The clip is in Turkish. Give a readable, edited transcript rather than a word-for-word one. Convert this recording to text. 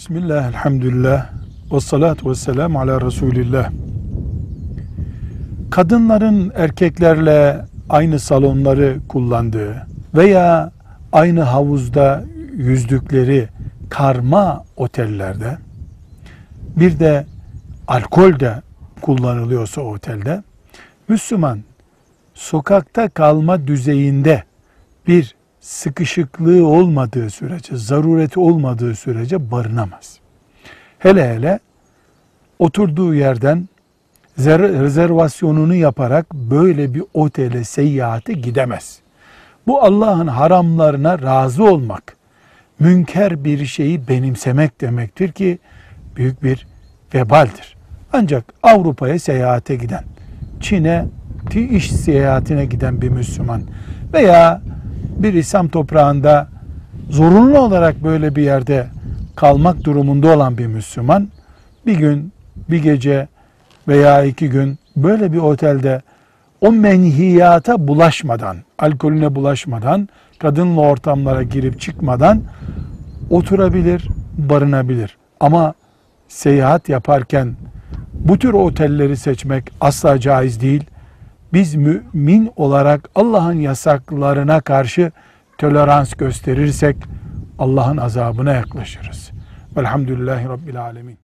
Bismillah, elhamdülillah, ve salatu ve selamu ala Resulillah. Kadınların erkeklerle aynı salonları kullandığı veya aynı havuzda yüzdükleri karma otellerde, bir de alkol de kullanılıyorsa o otelde, Müslüman sokakta kalma düzeyinde bir sıkışıklığı olmadığı sürece, zarureti olmadığı sürece barınamaz. Hele hele oturduğu yerden rezervasyonunu yaparak böyle bir otele, seyahate gidemez. Bu Allah'ın haramlarına razı olmak, münker bir şeyi benimsemek demektir ki büyük bir vebaldir. Ancak Avrupa'ya seyahate giden, Çin'e iş seyahatine giden bir Müslüman veya bir İslam toprağında zorunlu olarak böyle bir yerde kalmak durumunda olan bir Müslüman, bir gün, bir gece veya iki gün böyle bir otelde o menhiyata bulaşmadan, alkolüne bulaşmadan, kadınla ortamlara girip çıkmadan oturabilir, barınabilir. Ama seyahat yaparken bu tür otelleri seçmek asla caiz değil. Biz mümin olarak Allah'ın yasaklarına karşı tolerans gösterirsek Allah'ın azabına yaklaşırız. Velhamdülillahi Rabbil Alemin.